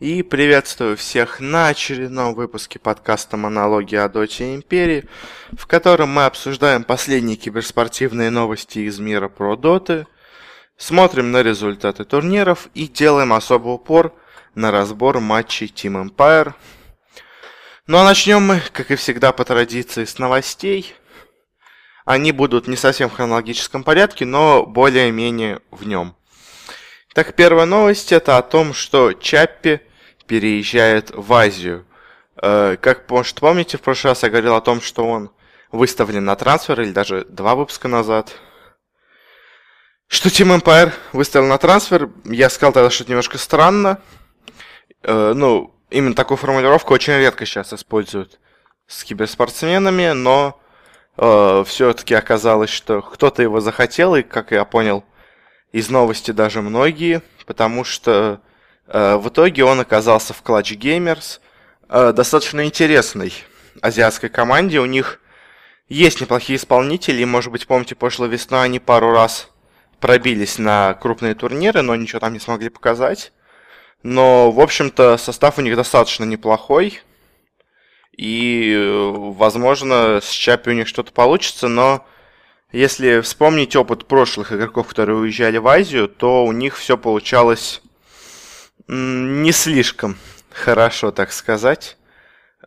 И приветствую всех на очередном выпуске подкаста «Монологи о Доте Империи», в котором мы обсуждаем последние киберспортивные новости из мира про доты, смотрим на результаты турниров и делаем особый упор на разбор матчей Team Empire. Ну а начнем мы, как и всегда по традиции, с новостей. Они будут не совсем в хронологическом порядке, но более-менее в нем. Так, первая новость — это о том, что Чаппи переезжает в Азию. Как, может, помните, в прошлый раз я говорил о том, что он выставлен на трансфер, или даже два выпуска назад. Что Team Empire выставил на трансфер, я сказал тогда, что это немножко странно. Именно такую формулировку очень редко сейчас используют с киберспортсменами, но все-таки оказалось, что кто-то его захотел, и, как я понял, из новости даже многие, потому что в итоге он оказался в Clutch Gamers, достаточно интересной азиатской команде. У них есть неплохие исполнители, и, может быть, помните, прошлой весной они пару раз пробились на крупные турниры, но ничего там не смогли показать. Но, в общем-то, состав у них достаточно неплохой, и, возможно, с Чаппи у них что-то получится, но если вспомнить опыт прошлых игроков, которые уезжали в Азию, то у них все получалось не слишком хорошо, так сказать.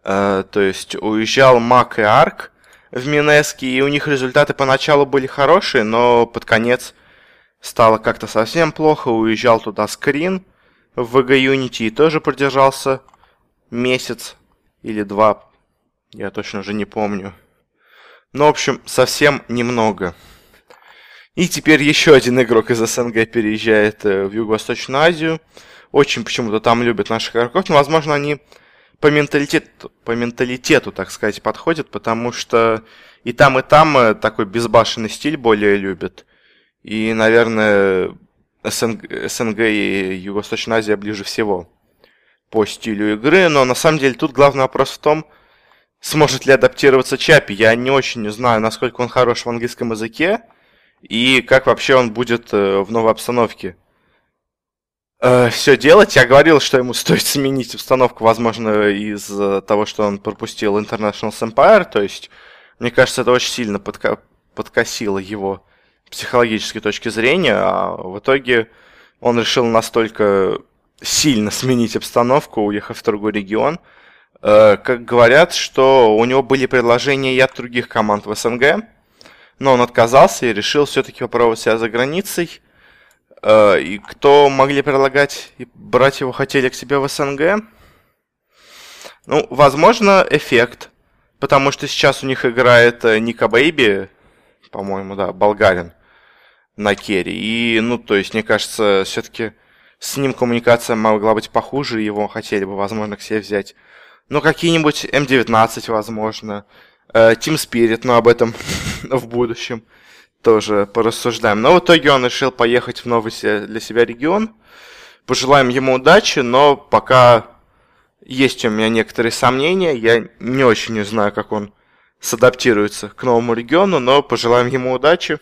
То есть уезжал Мак и Арк в Минески, и у них результаты поначалу были хорошие, но под конец стало как-то совсем плохо. Уезжал туда Скрин в VG Unity и тоже продержался месяц или два, я точно уже не помню. Ну, в общем, совсем немного. И теперь еще один игрок из СНГ переезжает в Юго-Восточную Азию. Очень почему-то там любят наших игроков, но, возможно, они по менталитету, так сказать, подходят, потому что и там такой безбашенный стиль более любят. И, наверное, СНГ и Юго-Восточная Азия ближе всего по стилю игры, но на самом деле тут главный вопрос в том, сможет ли адаптироваться Чаппи. Я не очень знаю, насколько он хорош в английском языке и как вообще он будет в новой обстановке все делать. Я говорил, что ему стоит сменить обстановку, возможно, из-за того, что он пропустил International Empire, то есть, мне кажется, это очень сильно подкосило его с психологической точки зрения, а в итоге он решил настолько сильно сменить обстановку, уехав в другой регион. Как говорят, что у него были предложения и от других команд в СНГ, но он отказался и решил все-таки попробовать себя за границей. И кто могли предлагать и брать его хотели к себе в СНГ? Ну, возможно, эффект, потому что сейчас у них играет Ника Бэйби, по-моему, да, болгарин, на керри. И, то есть, мне кажется, все-таки с ним коммуникация могла быть похуже, его хотели бы, возможно, к себе взять. Ну, какие-нибудь М19, возможно, Team Spirit, но об этом в будущем тоже порассуждаем. Но в итоге он решил поехать в новый для себя регион. Пожелаем ему удачи, но пока есть у меня некоторые сомнения. Я не очень знаю, как он садаптируется к новому региону, но пожелаем ему удачи.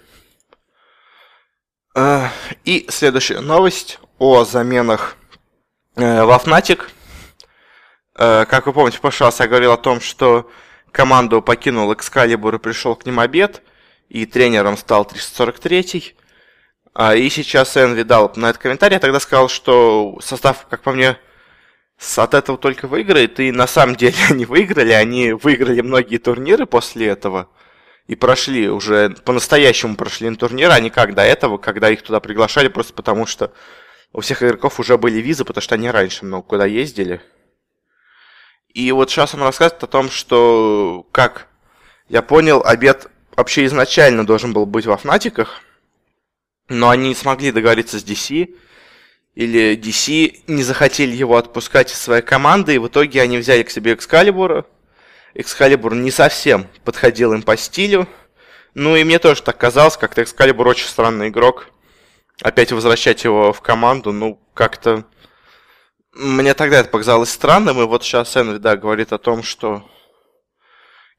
И следующая новость о заменах во Fnatic. Как вы помните, в прошлый раз я говорил о том, что команду покинул Экскалибур и пришел к ним Обет, и тренером стал 343-й. И сейчас Энви дал на этот комментарий, я тогда сказал, что состав, как по мне, от этого только выиграет, и на самом деле они выиграли многие турниры после этого, и прошли уже, по-настоящему прошли на турниры, а не как до этого, когда их туда приглашали, просто потому что у всех игроков уже были визы, потому что они раньше много куда ездили. И вот сейчас он рассказывает о том, что, как я понял, Обет вообще изначально должен был быть во Фнатиках, но они не смогли договориться с DC, или DC не захотели его отпускать из своей команды, и в итоге они взяли к себе Экскалибура. Экскалибур не совсем подходил им по стилю, ну и мне тоже так казалось, как-то Экскалибур очень странный игрок, опять возвращать его в команду, как-то... Мне тогда это показалось странным, и вот сейчас Энви, да, говорит о том, что,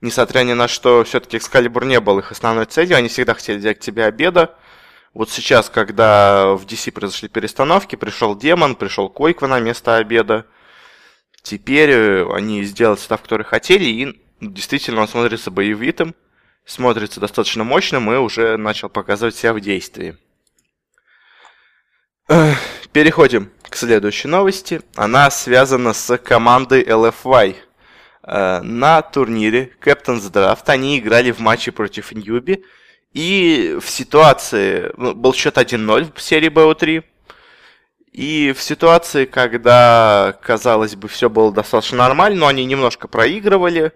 несмотря ни на что, все-таки Экскалибур не был их основной целью, они всегда хотели взять к тебе Обеда. Вот сейчас, когда в DC произошли перестановки, пришел Демон, пришел Койква на место Обеда, Теперь они сделали состав, который хотели, и действительно он смотрится боевитым, смотрится достаточно мощным и уже начал показывать себя в действии. Переходим к следующей новости. Она связана с командой LFY. На турнире Captain's Draft они играли в матче против Ньюби. И в ситуации... Был счет 1-0 в серии BO3. И в ситуации, когда, казалось бы, все было достаточно нормально, но они немножко проигрывали.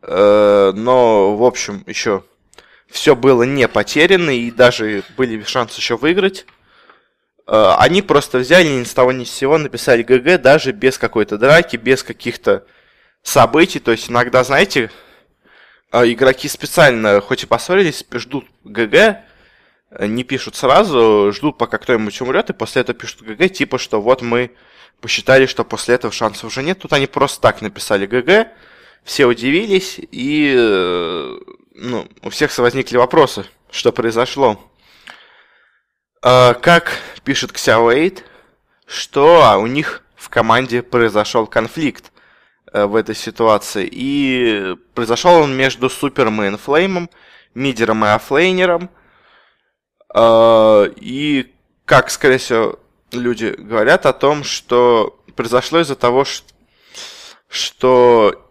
Но, в общем, еще все было не потеряно, и даже были шансы еще выиграть. Они просто взяли ни с того ни с сего, написали ГГ, даже без какой-то драки, без каких-то событий. То есть иногда, знаете, игроки специально, хоть и поссорились, ждут ГГ, не пишут сразу, ждут, пока кто-нибудь умрет, и после этого пишут ГГ, типа, что вот мы посчитали, что после этого шансов уже нет. Тут они просто так написали ГГ, все удивились, и у всех возникли вопросы, что произошло. Как пишет Ксявейт, что у них в команде произошел конфликт в этой ситуации. И произошел он между Супером и Инфлеймом, мидером и оффлейнером. И, как, скорее всего, люди говорят о том, что произошло из-за того, что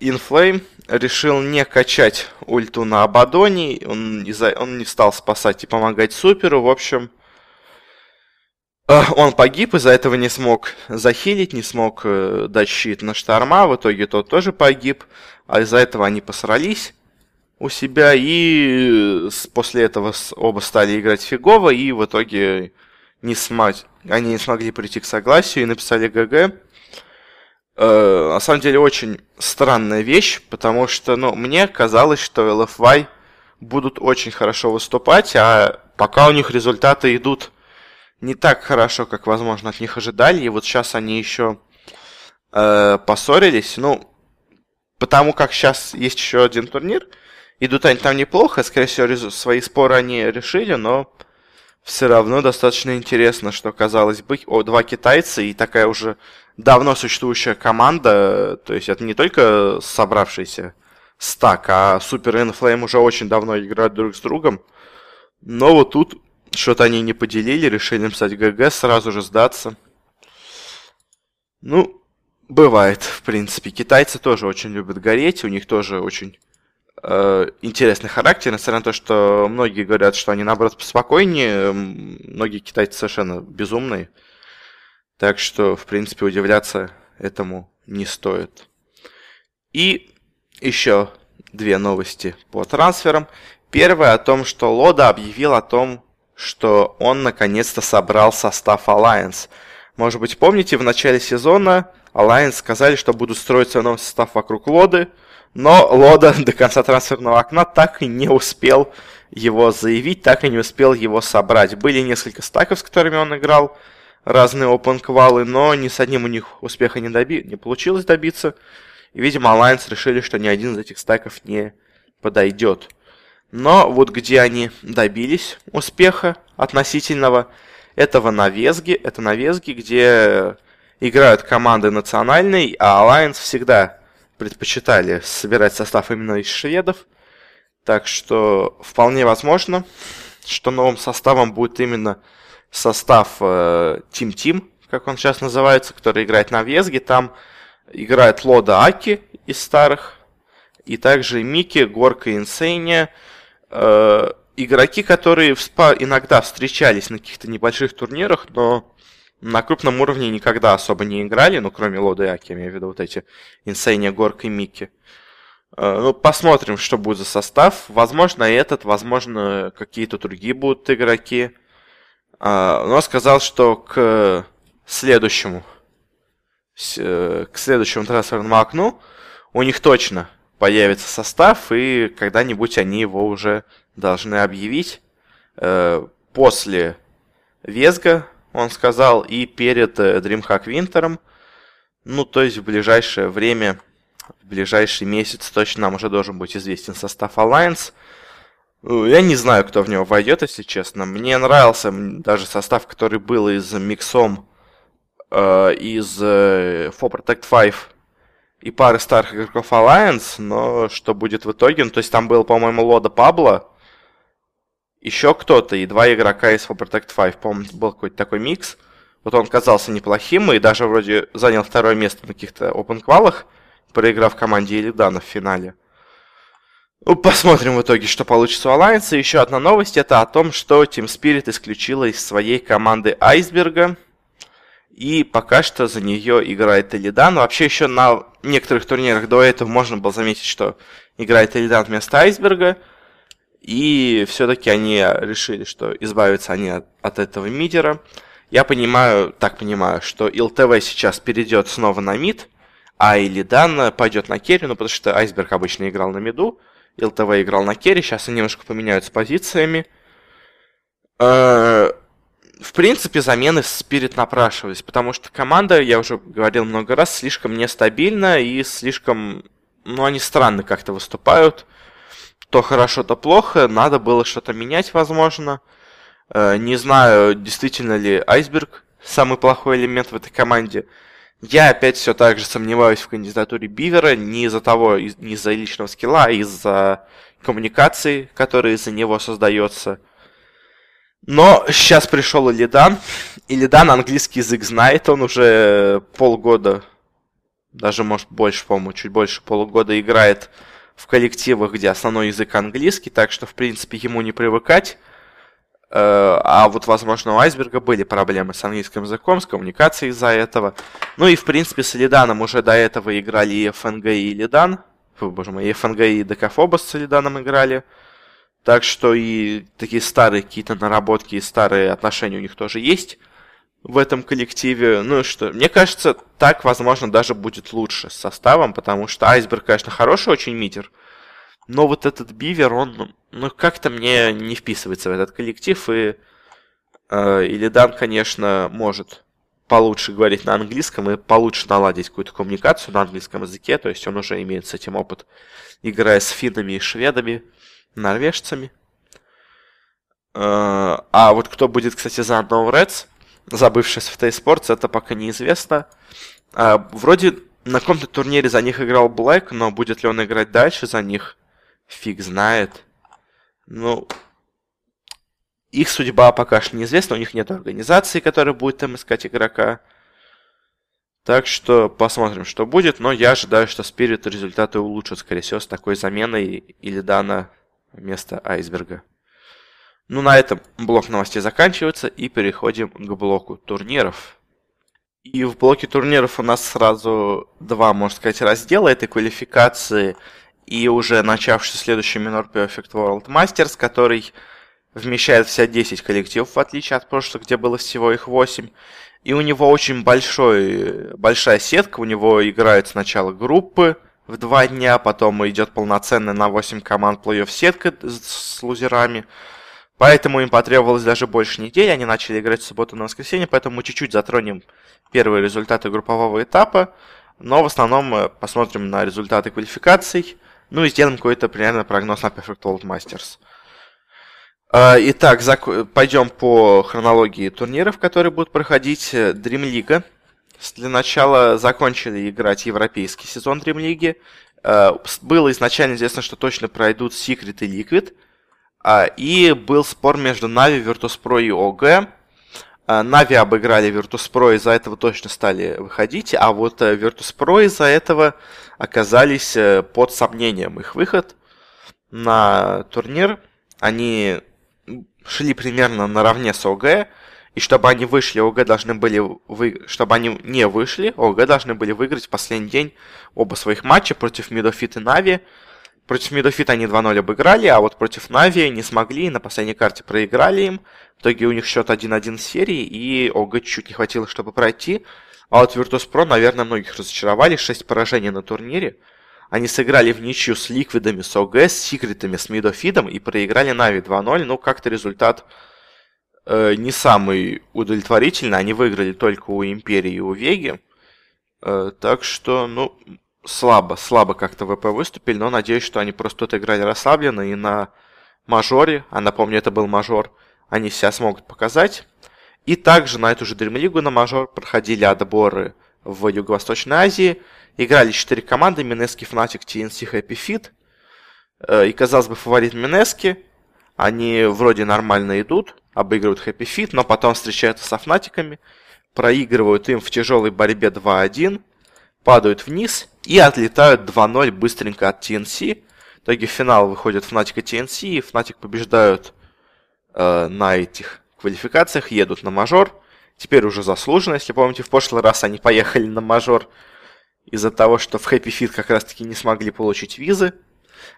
Инфлейм решил не качать ульту на Абадоне, он не стал спасать и помогать Суперу, в общем, он погиб, из-за этого не смог захилить, не смог дать щит на Шторма, в итоге тот тоже погиб, а из-за этого они посрались у себя, и после этого оба стали играть фигово, и в итоге они не смогли прийти к согласию и написали ГГ. На самом деле очень странная вещь, потому что, мне казалось, что LFY будут очень хорошо выступать, а пока у них результаты идут не так хорошо, как, возможно, от них ожидали, и вот сейчас они еще поссорились, потому как сейчас есть еще один турнир, идут они там неплохо, скорее всего, свои споры они решили, но все равно достаточно интересно, что, казалось бы, два китайца и такая уже... давно существующая команда, то есть это не только собравшийся стак, а Супер и Инфлейм уже очень давно играют друг с другом. Но вот тут что-то они не поделили, решили написать ГГ, сразу же сдаться. Бывает, в принципе. Китайцы тоже очень любят гореть, у них тоже очень интересный характер. Несмотря на то, что многие говорят, что они, наоборот, поспокойнее, многие китайцы совершенно безумные. Так что, в принципе, удивляться этому не стоит. И еще две новости по трансферам. Первая о том, что Лода объявил о том, что он наконец-то собрал состав Alliance. Может быть, помните, в начале сезона Alliance сказали, что будут строить свой новый состав вокруг Лоды, но Лода до конца трансферного окна так и не успел его заявить, так и не успел его собрать. Были несколько стаков, с которыми он играл, разные опенквалы, но ни с одним у них успеха не получилось добиться. И, видимо, Alliance решили, что ни один из этих стаков не подойдет. Но вот где они добились успеха относительного, это на Везге, где играют команды национальные, а Alliance всегда предпочитали собирать состав именно из шведов. Так что вполне возможно, что новым составом будет именно состав Team, как он сейчас называется, который играет на Везге. Там играет Лода, Аки из старых, и также Мики, Горка и Инсейния. Игроки, которые иногда встречались на каких-то небольших турнирах, но на крупном уровне никогда особо не играли, кроме Лода и Аки, я имею в виду вот эти Инсейния, Горка и Мики. Посмотрим, что будет за состав. Возможно, возможно, какие-то другие будут игроки. Но сказал, что к следующему трансферному окну у них точно появится состав, и когда-нибудь они его уже должны объявить после Везга, он сказал, и перед DreamHack Winter'ом. То есть в ближайшее время, в ближайший месяц точно нам уже должен быть известен состав Alliance. Я не знаю, кто в него войдет, если честно. Мне нравился даже состав, который был из Миксом, из 4Protect5 и пары старых игроков Alliance, но что будет в итоге? Ну, то есть там был, по-моему, Лода, Пабло, еще кто-то, и два игрока из 4Protect5, по-моему, был какой-то такой микс. Вот он казался неплохим и даже вроде занял второе место на каких-то опенквалах, проиграв команде Illidan в финале. Ну, посмотрим в итоге, что получится у Alliance. И еще одна новость, это о том, что Team Spirit исключила из своей команды Айсберга. И пока что за нее играет Illidan. Вообще еще на некоторых турнирах до этого можно было заметить, что играет Illidan вместо Айсберга. И все-таки они решили, что избавятся они от этого мидера. Я так понимаю, что ЛТВ сейчас перейдет снова на мид, а Illidan пойдет на керри, ну потому что Айсберг обычно играл на миду, ЛТВ играл на керри, сейчас они немножко поменяются позициями. В принципе, замены в Spirit напрашивались, потому что команда, я уже говорил много раз, слишком нестабильна и слишком... Ну, они странно как-то выступают. То хорошо, то плохо, надо было что-то менять, возможно. Не знаю, действительно ли Айсберг самый плохой элемент в этой команде. Я опять все так же сомневаюсь в кандидатуре Бивера, не из-за того, не из-за личного скилла, а из-за коммуникации, которая из-за него создается. Но сейчас пришел Illidan. Illidan английский язык знает, он уже полгода, даже может больше, по-моему, чуть больше полугода играет в коллективах, где основной язык английский, так что, в принципе, ему не привыкать. А вот, возможно, у Айсберга были проблемы с английским языком, с коммуникацией из-за этого. Ну и, в принципе, с Illidan'ом уже до этого играли и ФНГ, и Illidan. Фу, боже мой, и ФНГ, и Декафобос с Illidan'ом играли. Так что и такие старые какие-то наработки и старые отношения у них тоже есть в этом коллективе. Ну и что, мне кажется, так, возможно, даже будет лучше с составом, потому что Айсберг, конечно, хороший очень мидер, но вот этот Бивер, он как-то мне не вписывается в этот коллектив, и Illidan, конечно, может получше говорить на английском и получше наладить какую-то коммуникацию на английском языке, то есть он уже имеет с этим опыт, играя с финнами и шведами, норвежцами. А вот кто будет, кстати, за No Reds, забывшись в T-Sports, это пока неизвестно. Вроде на каком-то турнире за них играл Блэк, но будет ли он играть дальше за них, фиг знает. Ну, их судьба пока что неизвестна, у них нет организации, которая будет там искать игрока. Так что посмотрим, что будет, но я ожидаю, что Spirit результаты улучшат, скорее всего, с такой заменой Illidan'а вместо Айсберга. Ну, на этом блок новостей заканчивается, и переходим к блоку турниров. И в блоке турниров у нас сразу два, можно сказать, раздела. Это квалификации и уже начавшийся следующий Minor Perfect World Masters, который вмещает все 10 коллективов, в отличие от прошлых, где было всего их 8. И у него очень большая сетка, у него играют сначала группы в 2 дня, потом идет полноценная на 8 команд плей-офф сетка с лузерами. Поэтому им потребовалось даже больше недели, они начали играть в субботу на воскресенье, поэтому мы чуть-чуть затронем первые результаты группового этапа, но в основном мы посмотрим на результаты квалификаций, ну и сделаем какой-то примерно прогноз на Perfect World Masters. Итак, пойдем по хронологии турниров, которые будут проходить. Dream League. Для начала закончили играть европейский сезон Dream League. Было изначально известно, что точно пройдут Secret и Liquid. И был спор между Navi, Virtus.pro и OG. Нави обыграли Virtus.pro, из-за этого точно стали выходить, а вот Virtus.pro из-за этого оказались под сомнением их выход на турнир. Они шли примерно наравне с ОГ, и чтобы они вышли, ОГ должны были выиграть в последний день оба своих матча против Мидофит и Нави. Против Мидофит они 2-0 обыграли, а вот против Нави не смогли, на последней карте проиграли им. В итоге у них счет 1-1 в серии, и ОГ чуть-чуть не хватило, чтобы пройти. А вот Virtus.pro, наверное, многих разочаровали, 6 поражений на турнире. Они сыграли в ничью с Ликвидами, с ОГ, с Секретами, с Мидофидом и проиграли Нави 2-0. Ну, как-то результат не самый удовлетворительный. Они выиграли только у Империи и у Веги. Так что, ну... Слабо как-то ВП выступили, но надеюсь, что они просто тут играли расслабленно и на мажоре, а напомню, это был мажор, они себя смогут показать. И также на эту же Dream League на мажор проходили отборы в Юго-Восточной Азии. Играли 4 команды: Mineski, Fnatic, TNC, Happy Fit. И, казалось бы, фаворит Mineski. Они вроде нормально идут, обыгрывают Happy Fit, но потом встречаются со Фнатиками, проигрывают им в тяжелой борьбе 2-1, падают вниз и отлетают 2-0 быстренько от TNC. В итоге в финал выходят Фнатик и TNC, и Фнатик побеждают на этих квалификациях, едут на мажор. Теперь уже заслуженно, если помните, в прошлый раз они поехали на мажор из-за того, что в Happy Fit как раз-таки не смогли получить визы.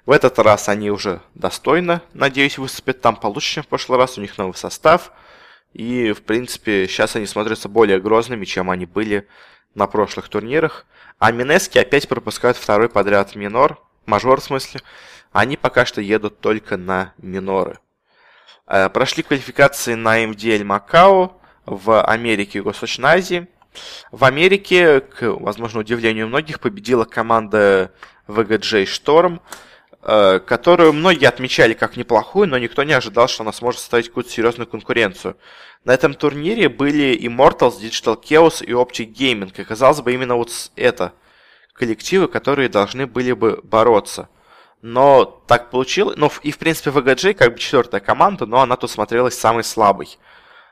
В этот раз они уже достойно, надеюсь, выступят там получше, чем в прошлый раз. У них новый состав. И, в принципе, сейчас они смотрятся более грозными, чем они были на прошлых турнирах. А Mineski опять пропускают второй подряд мажор в смысле. Они пока что едут только на миноры. Прошли квалификации на MDL Macau в Америке и Восточной Азии. В Америке, к, возможно, удивлению многих, победила команда VGJ Storm, которую многие отмечали как неплохую, но никто не ожидал, что она сможет составить какую-то серьезную конкуренцию. На этом турнире были Immortals, Digital Chaos и Vici Gaming. И, казалось бы, именно вот это коллективы, которые должны были бы бороться. Но так получилось. Ну, и, в принципе, VGJ как бы четвертая команда, но она тут смотрелась самой слабой.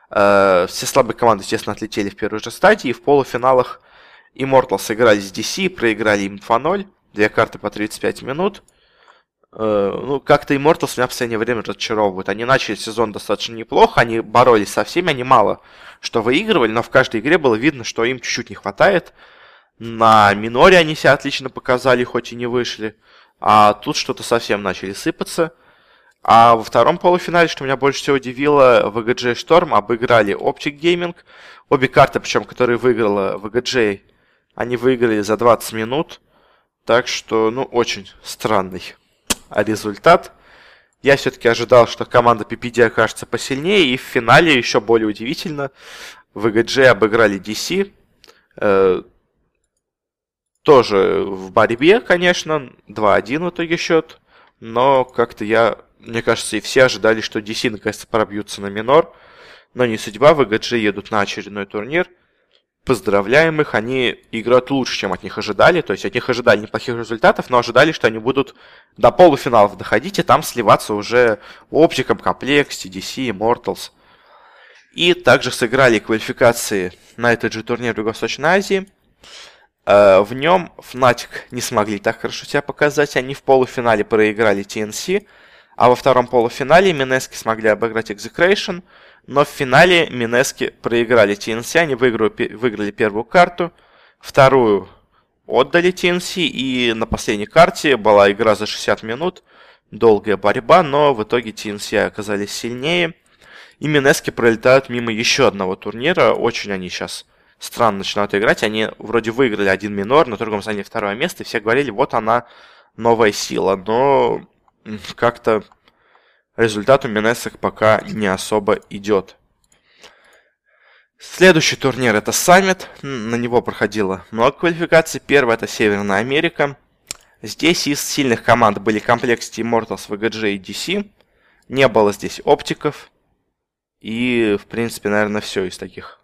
Все слабые команды, естественно, отлетели в первой же стадии. И в полуфиналах Immortals играли с DC, проиграли им 2-0. 2 карты по 35 минут. Ну, как-то Immortals меня в последнее время разочаровывают. Они начали сезон достаточно неплохо, они боролись со всеми, они мало что выигрывали, но в каждой игре было видно, что им чуть-чуть не хватает. На миноре они себя отлично показали, хоть и не вышли. А тут что-то совсем начали сыпаться. А во втором полуфинале, что меня больше всего удивило, VGJ Storm обыграли Vici Gaming. Обе карты, причем, которые выиграла VGJ, они выиграли за 20 минут. Так что, ну, очень странный результат. Я все-таки ожидал, что команда PPD окажется посильнее. И в финале, еще более удивительно, VGJ обыграли DC. Тоже в борьбе, конечно. 2-1 в итоге счет. Но как-то мне кажется, и все ожидали, что DC наконец-то пробьются на минор. Но не судьба. VGJ едут на очередной турнир. Поздравляем их, они играют лучше, чем от них ожидали. То есть от них ожидали неплохих результатов, но ожидали, что они будут до полуфиналов доходить и там сливаться уже Оптиком, Complexity, DC, Immortals. И также сыграли квалификации на этот же турнир в Юго-Восточной Азии. В нем Fnatic не смогли так хорошо себя показать. Они в полуфинале проиграли TNC, а во втором полуфинале Mineski смогли обыграть Execration. Но в финале Mineski проиграли TNC, они выиграли первую карту, вторую отдали TNC, и на последней карте была игра за 60 минут, долгая борьба, но в итоге TNC оказались сильнее, и Mineski пролетают мимо еще одного турнира, очень они сейчас странно начинают играть, они вроде выиграли один минор, на другом заняли второе место, и все говорили, вот она, новая сила, но как-то... Результат у Mineski пока не особо идет. Следующий турнир — это Саммит. На него проходило много квалификаций. Первая — это Северная Америка. Здесь из сильных команд были Complexity, Immortals, VGJ и DC. Не было здесь Оптиков. И, в принципе, наверное, все из таких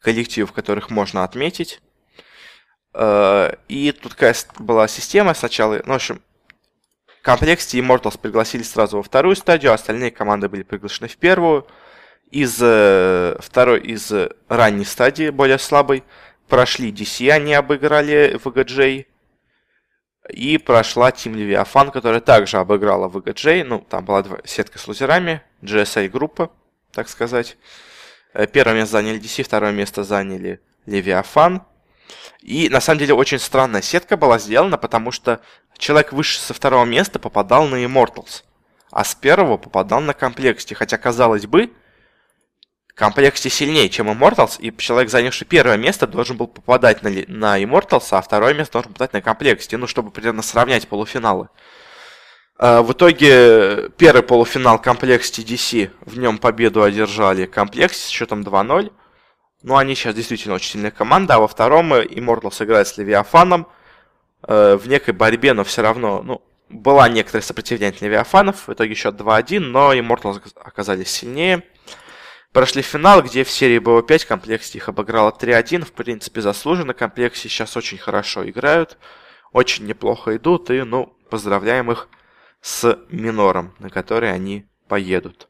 коллективов, которых можно отметить. И тут какая была система сначала... Ну, в общем... Complexity и Immortals пригласили сразу во вторую стадию, остальные команды были приглашены в первую. Из ранней стадии, более слабой, прошли DC, они обыграли VGJ. И прошла Team Leviathan, которая также обыграла VGJ. Ну, там была сетка с лузерами, GSI-группа, так сказать. Первое место заняли DC, второе место заняли Leviathan. И, на самом деле, очень странная сетка была сделана, потому что человек выше со второго места попадал на Immortals, а с первого попадал на Complexity. Хотя, казалось бы, Complexity сильнее, чем Immortals, и человек, занявший первое место, должен был попадать на Immortals, а второе место должен попадать на Complexity, ну, чтобы примерно сравнять полуфиналы. В итоге, первый полуфинал Complexity DC, в нем победу одержали Complexity с счетом 2-0. Ну, они сейчас действительно очень сильная команда, а во втором Immortals играет с Левиафаном в некой борьбе, но все равно, ну, была некоторая сопротивление Левиафанов, в итоге счет 2-1, но Immortals оказались сильнее. Прошли финал, где в серии было 5, Complexity их обыграла 3-1. В принципе, заслуженно. Complexity сейчас очень хорошо играют, очень неплохо идут. И, ну, поздравляем их с минором, на который они поедут.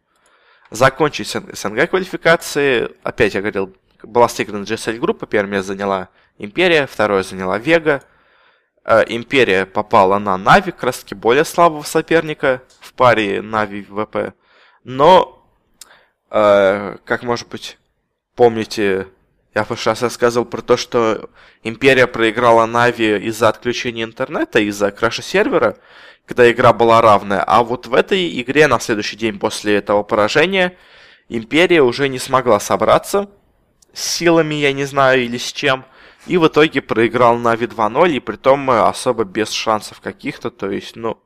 Закончить СНГ квалификации. Опять я говорил, была сыграна GSL группа. Первое место заняла Империя, второе заняла Вега. Империя попала на Нави, как раз таки более слабого соперника в паре Нави ВП. Но, как может быть, помните, я в прошлый раз рассказывал про то, что Империя проиграла Нави из-за отключения интернета, из-за краша сервера, когда игра была равная. А вот в этой игре на следующий день после этого поражения Империя уже не смогла собраться с силами, я не знаю, или с чем. И в итоге проиграл Нави 2-0, и притом особо без шансов каких-то. То есть, ну,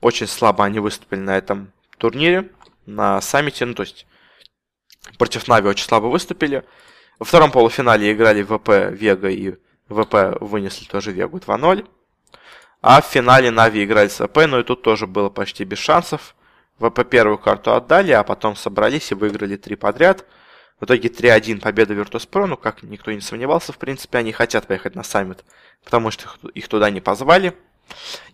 очень слабо они выступили на этом турнире, на саммите. Ну, то есть, против Нави очень слабо выступили. Во втором полуфинале играли ВП Вега, и ВП вынесли тоже Вегу 2-0. А в финале Нави играли с ВП, но и тут тоже было почти без шансов. ВП первую карту отдали, а потом собрались и выиграли 3 подряд. В итоге 3-1 победа Virtus.pro, ну как никто не сомневался, в принципе, они хотят поехать на саммит, потому что их туда не позвали.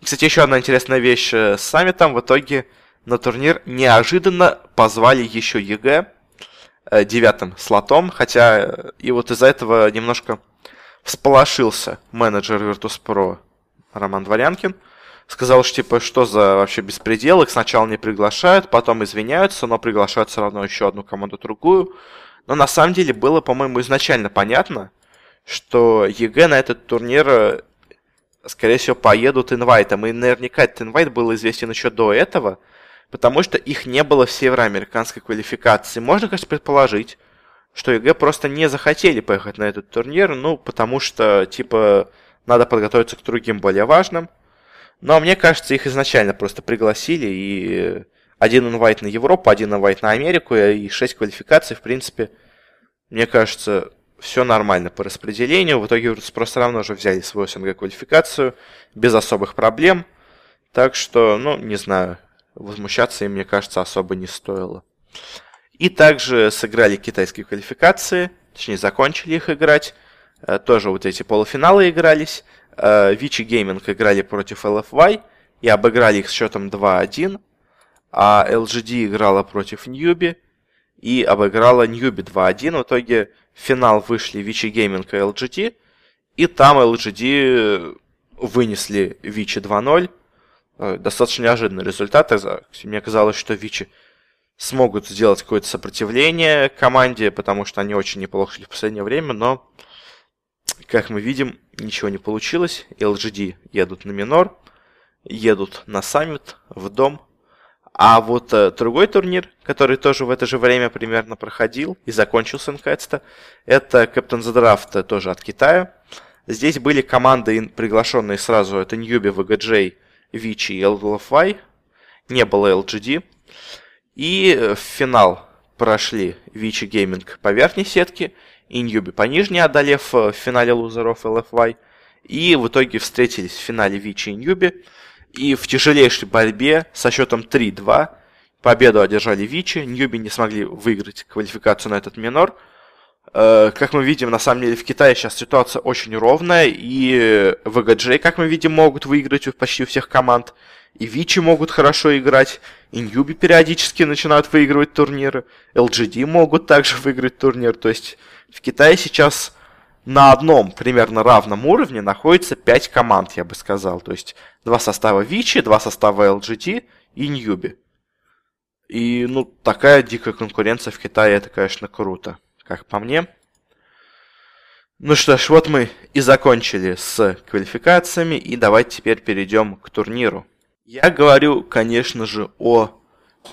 И, кстати, еще одна интересная вещь с саммитом, в итоге на турнир неожиданно позвали еще ЕГЭ 9-м слотом, хотя и вот из-за этого немножко всполошился менеджер Virtus.pro Роман Дворянкин. Сказал, что типа, что за вообще беспредел, их сначала не приглашают, потом извиняются, но приглашают все равно еще одну команду, другую. Но на самом деле было, по-моему, изначально понятно, что ЕГЭ на этот турнир, скорее всего, поедут инвайтом. И наверняка этот инвайт был известен еще до этого, потому что их не было в североамериканской квалификации. Можно, конечно, предположить, что ЕГЭ просто не захотели поехать на этот турнир, ну, потому что, типа, надо подготовиться к другим более важным. Но мне кажется, их изначально просто пригласили, и один инвайт на Европу, один инвайт на Америку, и 6 квалификаций, в принципе, мне кажется, все нормально по распределению. В итоге просто равно же взяли свою СНГ-квалификацию без особых проблем. Так что, ну, не знаю, возмущаться им, мне кажется, особо не стоило. И также сыграли китайские квалификации, точнее, закончили их играть. Тоже вот эти полуфиналы игрались. Vici Gaming играли против LFY и обыграли их с счетом 2-1. А LGD играла против Ньюби и обыграла Ньюби 2-1. В итоге в финал вышли Vici Gaming и LGD. И там LGD вынесли Vici 2-0. Достаточно неожиданный результат. Мне казалось, что Vici смогут сделать какое-то сопротивление команде, потому что они очень неплохо шли в последнее время, но, как мы видим, ничего не получилось. LGD едут на минор, едут на саммит, в дом. А вот другой турнир, который тоже в это же время примерно проходил и закончился наконец-то, это Captain's Draft, тоже от Китая. Здесь были команды, приглашенные сразу, это Ньюби, VGJ, Vici и LFY. Не было LGD. И в финал прошли Vici Gaming по верхней сетке, Ньюби по нижней, одолев в финале лузеров LFY. И в итоге встретились в финале Vici и Ньюби. И в тяжелейшей борьбе со счетом 3-2 победу одержали Vici. Ньюби не смогли выиграть квалификацию на этот минор. Как мы видим, на самом деле в Китае сейчас ситуация очень ровная. И VGJ, как мы видим, могут выиграть почти у всех команд. И Vici могут хорошо играть. И Ньюби периодически начинают выигрывать турниры. LGD могут также выиграть турнир. То есть в Китае сейчас на одном примерно равном уровне находится 5 команд, я бы сказал. То есть 2 состава Vici, 2 состава LGD и Ньюби. И, ну, такая дикая конкуренция в Китае, это, конечно, круто, как по мне. Ну что ж, вот мы и закончили с квалификациями. И давайте теперь перейдем к турниру. Я говорю, конечно же, о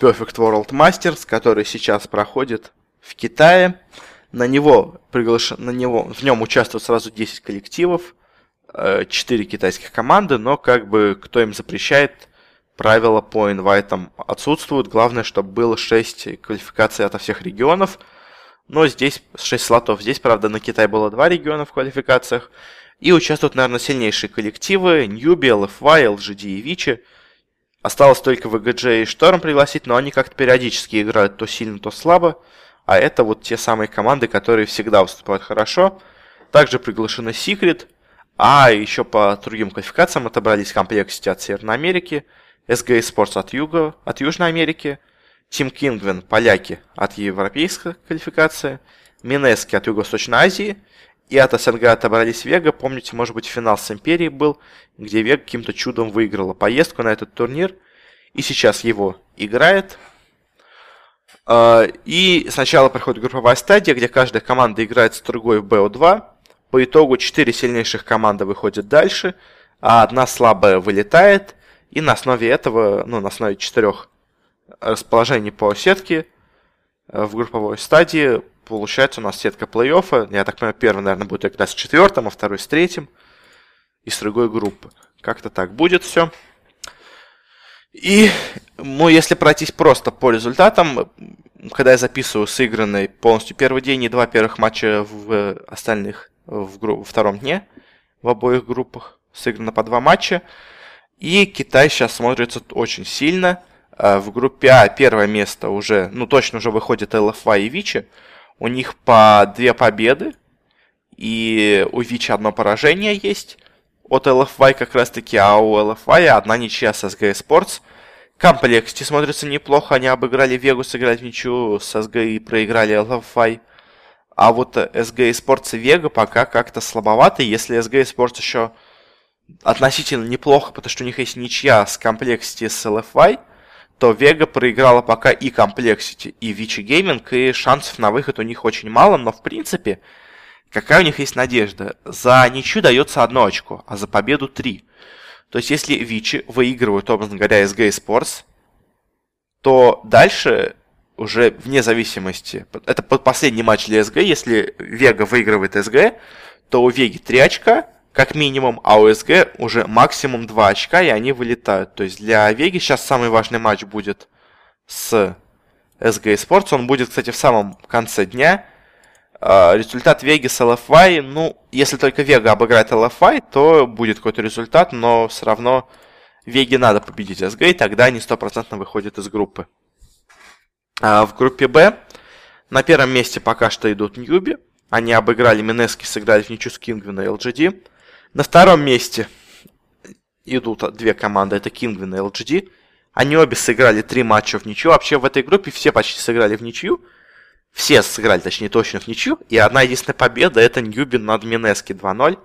Perfect World Masters, который сейчас проходит в Китае. В нем участвуют сразу 10 коллективов, 4 китайских команды, но как бы кто им запрещает, правила по инвайтам отсутствуют. Главное, чтобы было 6 квалификаций ото всех регионов, но здесь 6 слотов. Здесь, правда, на Китай было 2 региона в квалификациях, и участвуют, наверное, сильнейшие коллективы: Ньюби, LFY, LGD и Vici. Осталось только VGJ и Storm пригласить, но они как-то периодически играют то сильно, то слабо. А это вот те самые команды, которые всегда выступают хорошо. Также приглашены Secret. А еще по другим квалификациям отобрались Complexity от Северной Америки, SG Sports от Южной Америки, Team Kingwin, поляки, от европейской квалификации, Mineski от Юго-Восточной Азии, и от СНГ отобрались Вега. Помните, может быть, финал с Империей был, где Вега каким-то чудом выиграла поездку на этот турнир, и сейчас его играет. И сначала проходит групповая стадия, где каждая команда играет с другой в BO2. По итогу 4 сильнейших команды выходят дальше, а одна слабая вылетает. И на основе этого, на основе 4 расположений по сетке в групповой стадии получается у нас сетка плей-оффа. Я так понимаю, первый, наверное, будет играть с 4-м, а второй с 3-м и с другой группы. Как-то так будет все. И, если пройтись просто по результатам, когда я записываю сыгранный полностью первый день и 2 первых матча во втором дне, в обоих группах сыграно по 2 матча. И Китай сейчас смотрится очень сильно. В группе А первое место уже, точно уже выходит LFY и Vici. У них по 2 победы, и у Vici 1 поражение есть. От LFY как раз таки, а у LFY 1 ничья с SG Sports. Complexity смотрится неплохо, они обыграли Вегу, сыграли в ничью с SG и проиграли LFY. А вот SG Sports и Вега пока как-то слабоваты, если SG Sports еще относительно неплохо, потому что у них есть ничья с Complexity и с LFY, то Вега проиграла пока и Complexity, и Vici Gaming, и шансов на выход у них очень мало, но в принципе, какая у них есть надежда? За ничью дается 1 очко, а за победу 3. То есть, если Vici выигрывают, образно говоря, SG Sports, то дальше уже вне зависимости, это последний матч для SG, если Вега выигрывает SG, то у Веги 3 очка, как минимум, а у СГ уже максимум 2 очка, и они вылетают. То есть для Веги сейчас самый важный матч будет с СГ Sports. Он будет, кстати, в самом конце дня. Результат Веги с LFY, если только Вега обыграет LFY, то будет какой-то результат, но все равно Веге надо победить СГ, и тогда они 100% выходят из группы. В группе Б на первом месте пока что идут Ньюби. Они обыграли Mineski, сыграли в ничью с Kingwin и LGD. На втором месте идут 2 команды, это Kingwin и LGD. Они обе сыграли 3 матча в ничью. Вообще в этой группе все почти сыграли в ничью. Все сыграли, точнее, точно в ничью. И одна единственная победа, это Ньюби над Mineski 2-0.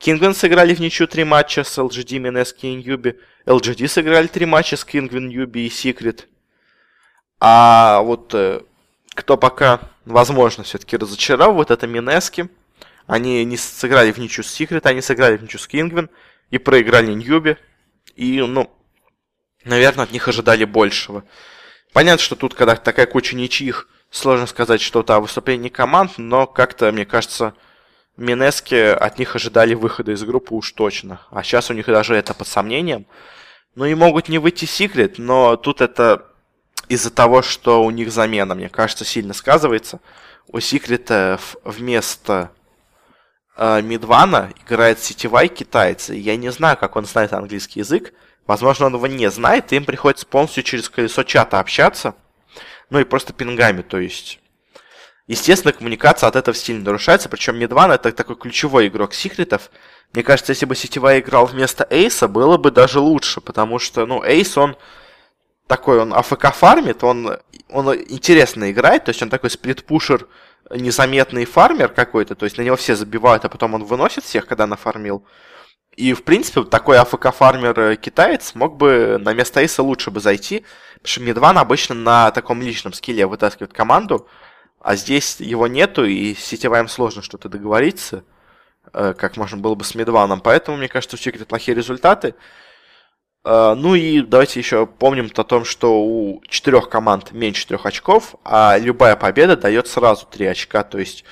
Kingwin сыграли в ничью 3 матча с LGD, Mineski и Ньюби. LGD сыграли 3 матча с Kingwin, Ньюби и Secret. А вот кто пока, возможно, все-таки разочаровывает, это Mineski. Они не сыграли в ничью с Secret, они сыграли в ничью с Kingwin и проиграли Ньюби. И, наверное, от них ожидали большего. Понятно, что тут, когда такая куча ничьих, сложно сказать что-то о выступлении команд, но как-то, мне кажется, Mineski от них ожидали выхода из группы уж точно. А сейчас у них даже это под сомнением. И могут не выйти Secret, но тут это из-за того, что у них замена, мне кажется, сильно сказывается. У Secret вместо Мидвана играет сетевай китайцы. Я не знаю, как он знает английский язык. Возможно, он его не знает, и им приходится полностью через колесо чата общаться. И просто пингами, то есть. Естественно, коммуникация от этого сильно нарушается. Причем Мидван — это такой ключевой игрок секретов. Мне кажется, если бы сетевай играл вместо Эйса, было бы даже лучше. Потому что, Эйс, он такой, он АФК фармит, он интересно играет. То есть он такой сплитпушер, незаметный фармер какой-то, то есть на него все забивают, а потом он выносит всех, когда нафармил. И, в принципе, такой АФК-фармер китаец мог бы на место Эйса лучше бы зайти, потому что Мидван обычно на таком личном скилле вытаскивает команду, а здесь его нету, и с сетеваем сложно что-то договориться, как можно было бы с Мидваном. Поэтому, мне кажется, у Secret плохие результаты. И давайте еще помним о том, что у 4 команд меньше 3 очков, а любая победа дает сразу 3 очка. То есть,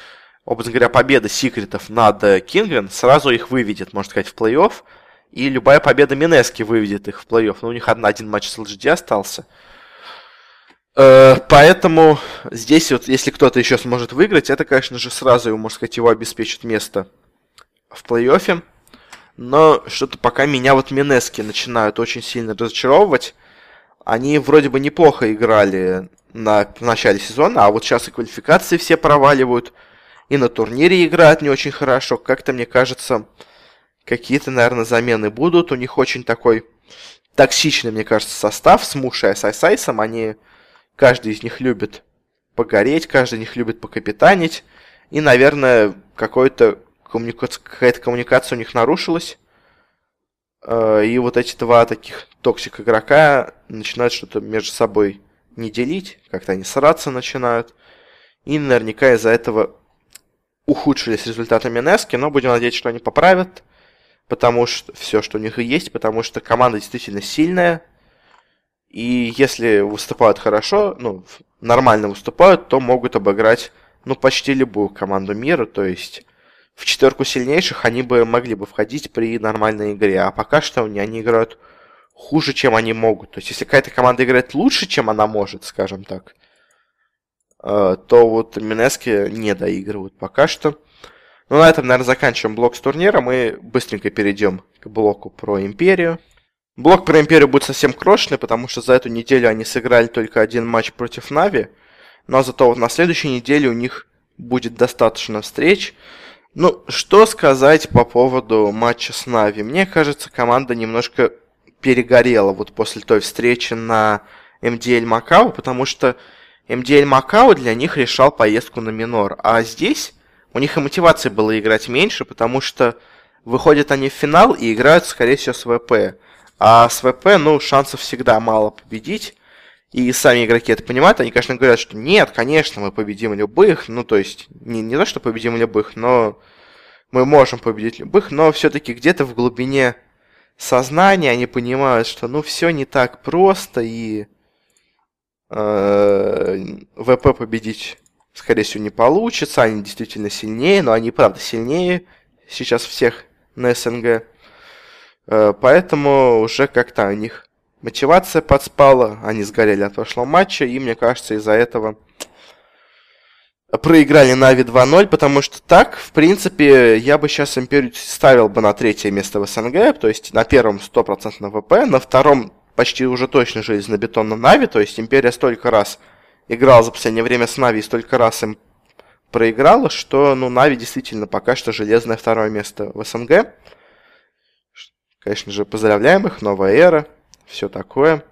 образно говоря, победа секретов над Kingwin сразу их выведет, можно сказать, в плей-офф. И любая победа Mineski выведет их в плей-офф. Но у них один матч с LGD остался. Поэтому здесь вот, если кто-то еще сможет выиграть, это, конечно же, сразу, можно сказать, его обеспечит место в плей-оффе. Но что-то пока меня Mineski начинают очень сильно разочаровывать. Они вроде бы неплохо играли в начале сезона, а вот сейчас и квалификации все проваливают, и на турнире играют не очень хорошо. Как-то, мне кажется, какие-то, наверное, замены будут. У них очень такой токсичный, мне кажется, состав с Мушей и Сайсайсом. Они, каждый из них любит погореть, каждый из них любит покапитанить. И, наверное, какая-то коммуникация у них нарушилась. И вот эти два таких токсик игрока начинают что-то между собой не делить. Как-то они сраться начинают. И наверняка из-за этого ухудшились результаты Mineski. Но будем надеяться, что они поправят. Потому что все, что у них и есть. Потому что команда действительно сильная. И если выступают хорошо, нормально выступают, то могут обыграть, почти любую команду мира. То есть в четверку сильнейших они бы могли бы входить при нормальной игре. А пока что они играют хуже, чем они могут. То есть если какая-то команда играет лучше, чем она может, скажем так, то вот Mineski не доигрывают пока что. Ну, на этом, наверное, заканчиваем блок с турнира. Мы быстренько перейдем к блоку про Империю. Блок про Империю будет совсем крошный, потому что за эту неделю они сыграли только один матч против Нави. Но зато вот на следующей неделе у них будет достаточно встреч. Ну, что сказать по поводу матча с Нави? Мне кажется, команда немножко перегорела вот после той встречи на MDL Macau, потому что MDL Macau для них решал поездку на минор. А здесь у них и мотивации было играть меньше, потому что выходят они в финал и играют, скорее всего, с ВП. А с ВП, шансов всегда мало победить. И сами игроки это понимают. Они, конечно, говорят, что нет, конечно, мы победим любых. То есть, не то, что победим любых, но мы можем победить любых. Но все-таки где-то в глубине сознания они понимают, что все не так просто. И ВП победить, скорее всего, не получится. Они действительно сильнее, но они, правда, сильнее сейчас всех на СНГ. Поэтому уже как-то у них мотивация подспала. Они сгорели от прошлого матча. И, мне кажется, из-за этого проиграли Нави 2-0. Потому что так, в принципе, я бы сейчас Империю ставил бы на третье место в СНГ. То есть на первом 100% на ВП. На втором почти уже точно железнобетон на Нави. То есть Империя столько раз играла за последнее время с Нави и столько раз им проиграла, что, Нави действительно пока что железное второе место в СНГ. Конечно же, поздравляем их, новая эра, все такое.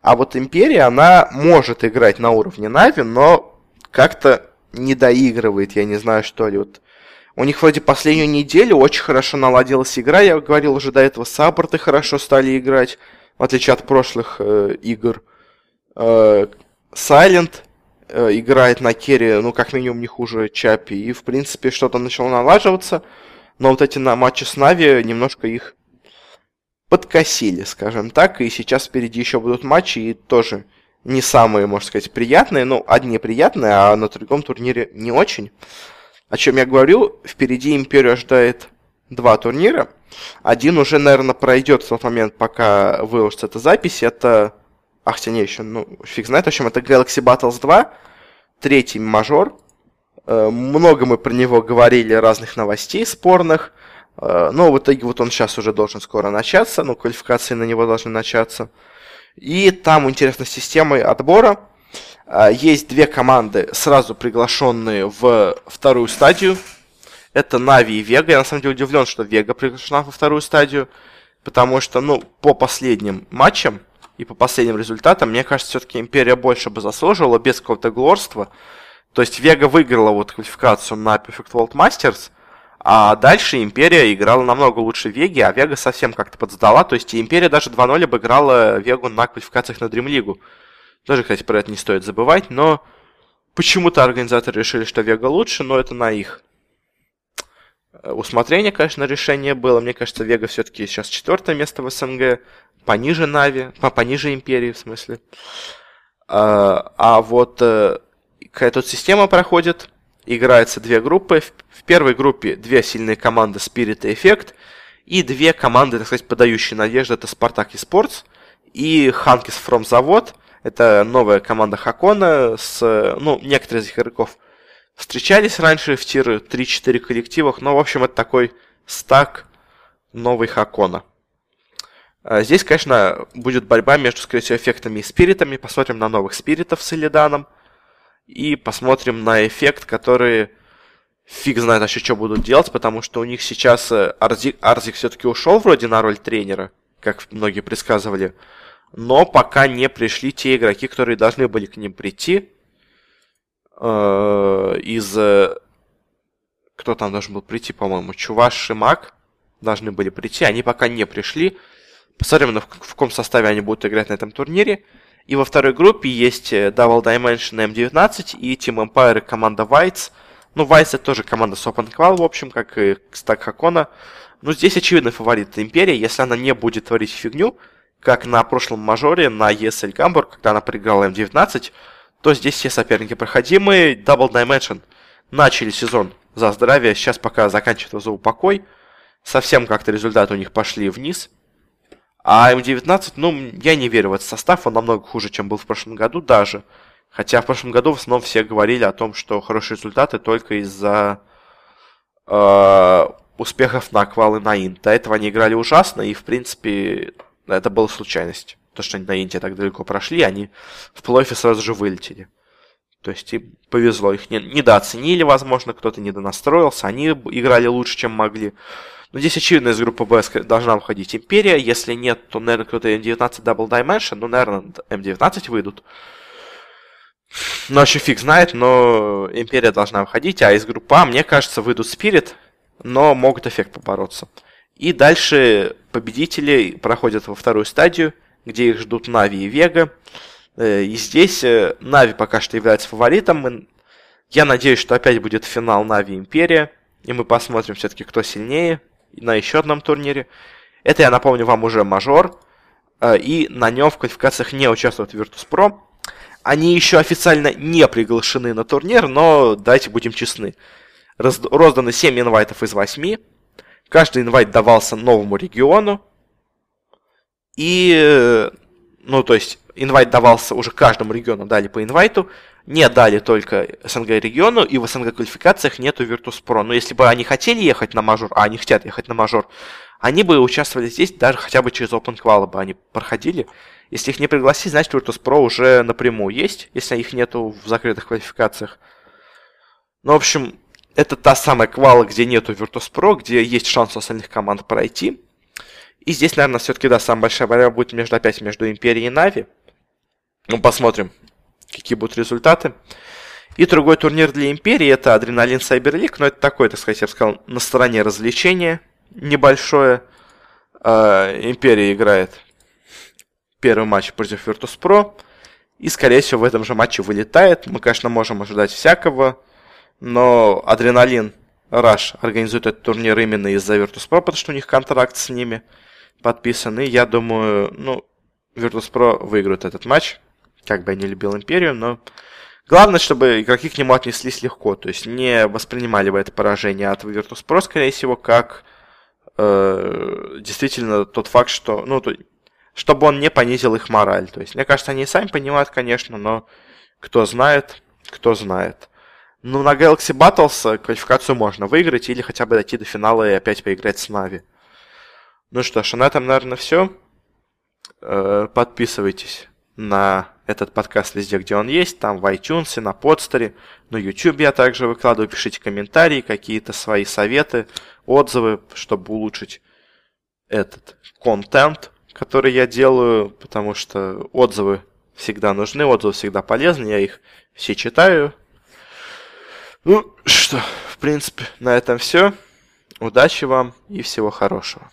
А вот Империя, она может играть на уровне Нави, но как-то не доигрывает, я не знаю, что ли. Вот у них вроде последнюю неделю очень хорошо наладилась игра, я говорил уже до этого, саппорты хорошо стали играть, в отличие от прошлых игр. Silent играет на керри, как минимум не хуже Чаппи. И, в принципе, что-то начало налаживаться. Но вот эти матчи с Нави немножко их подкосили, скажем так. И сейчас впереди еще будут матчи, и тоже не самые, можно сказать, приятные. Одни приятные, а на другом турнире не очень. О чем я говорю, впереди Империю ожидает два турнира. Один уже, наверное, пройдет в тот момент, пока выложится эта запись. Это... фиг знает, в общем, это Galaxy Battles 2, третий мажор. Много мы про него говорили, разных новостей спорных. Но в итоге вот он сейчас уже должен скоро начаться, квалификации на него должны начаться. И там интересна система отбора. Есть две команды, сразу приглашенные в вторую стадию. Это Нави и Вега. Я на самом деле удивлен, что Вега приглашена во вторую стадию, потому что, по последним матчам и по последним результатам, мне кажется, все-таки Империя больше бы заслуживала, без какого-то глорства. То есть Вега выиграла квалификацию на Perfect World Masters, а дальше Империя играла намного лучше Веги, а Вега совсем как-то подсдала. То есть Империя даже 2-0 обыграла Вегу на квалификациях на Dream League. Тоже, кстати, про это не стоит забывать, но почему-то организаторы решили, что Вега лучше, но это на их усмотрение, конечно, решение было. Мне кажется, Вега все-таки сейчас 4-е место в СНГ, пониже Нави, пониже Империи, в смысле. А вот какая тут система проходит, играются две группы. В первой группе две сильные команды Spirit и Effect, и две команды, так сказать, подающие надежды. Это Спартак и Спортс, и Ханкис From Завод. Это новая команда Хакона. Некоторые из их игроков встречались раньше в тир 3-4 коллективах. В общем, это такой стак новый Хакона. Здесь, конечно, будет борьба между, скорее всего, эффектами и спиритами. Посмотрим на новых спиритов с Illidan'ом. И посмотрим на эффект, который фиг знает вообще, что будут делать, потому что у них сейчас Арзик все-таки ушел вроде на роль тренера, как многие предсказывали. Но пока не пришли те игроки, которые должны были к ним прийти. Кто там должен был прийти, по-моему? Чуваш и Мак должны были прийти. Они пока не пришли. Посмотрим, в каком составе они будут играть на этом турнире. И во второй группе есть Double Dimension M19 и Team Empire, команда Whites. Ну, Whites это тоже команда с Open Qual, в общем, как и Stack Hakona. Ну, здесь очевидный фаворит Империя, если она не будет творить фигню, как на прошлом мажоре на ESL Гамбург, когда она проиграла М19, то здесь все соперники проходимые. Double Dimension начали сезон за здравие, сейчас пока заканчивают за упокой. Совсем как-то результаты у них пошли вниз. А М19, ну, я не верю в этот состав, он намного хуже, чем был в прошлом году даже. Хотя в прошлом году в основном все говорили о том, что хорошие результаты только из-за успехов на Квал и на Инт. До этого они играли ужасно, и, в принципе, это была случайность. То, что они на Инте так далеко прошли, они в плей-оффе сразу же вылетели. То есть им повезло, их недооценили, возможно, кто-то недонастроился, они играли лучше, чем могли. Но здесь, очевидно, из группы Б должна выходить Империя. Если нет, то, наверное, кто-то М19 Double Dimension, ну, наверное, М19 выйдут. Но еще фиг знает, но Империя должна выходить. А из группы А, мне кажется, выйдут Spirit, но могут эффект побороться. И дальше победители проходят во вторую стадию, где их ждут Нави и Вега. И здесь Нави пока что является фаворитом. Я надеюсь, что опять будет финал Нави Империя. И мы посмотрим все-таки, кто сильнее на еще одном турнире. Это, я напомню вам, уже мажор. И на нем в квалификациях не участвует Virtus.pro. Они еще официально не приглашены на турнир, но давайте будем честны. Розданы 7 инвайтов из 8. Каждый инвайт давался новому региону. И, ну, то есть, инвайт давался уже каждому региону, дали по инвайту. Не дали только СНГ региону, и в СНГ квалификациях нету Virtus.pro. Но если бы они хотели ехать на мажор, а они хотят ехать на мажор, они бы участвовали здесь, даже хотя бы через Open Qual бы они проходили. Если их не пригласить, значит Virtus.pro уже напрямую есть, если их нету в закрытых квалификациях. Ну, в общем, это та самая квала, где нету Virtus.pro, где есть шанс у остальных команд пройти. И здесь, наверное, все-таки, да, самая большая борьба будет между Империей и Нави. Ну, посмотрим, какие будут результаты. И другой турнир для Империи — это Адреналин Сайберлик, но это такое, так сказать, я бы сказал, на стороне развлечения небольшое. Империя играет первый матч против Virtus.pro и, скорее всего, в этом же матче вылетает. Мы, конечно, можем ожидать всякого, но Адреналин Раш организует этот турнир именно из-за Virtus.pro, потому что у них контракт с ними подписан, и я думаю, ну, Virtus.pro выиграет этот матч. Как бы я не любил Империю, но главное, чтобы игроки к нему отнеслись легко. То есть не воспринимали бы это поражение от Virtus.pro, скорее всего, как действительно тот факт, что... Ну, то, чтобы он не понизил их мораль. То есть, мне кажется, они и сами понимают, конечно, но кто знает, кто знает. Ну, на Galaxy Battles квалификацию можно выиграть или хотя бы дойти до финала и опять поиграть с Нави. Ну что ж, а на этом, наверное, все. Подписывайтесь на этот подкаст везде, где он есть, там в iTunes, на Podster, на YouTube я также выкладываю, пишите комментарии, какие-то свои советы, отзывы, чтобы улучшить этот контент, который я делаю, потому что отзывы всегда нужны, отзывы всегда полезны, я их все читаю. Ну что, в принципе, на этом все. Удачи вам и всего хорошего.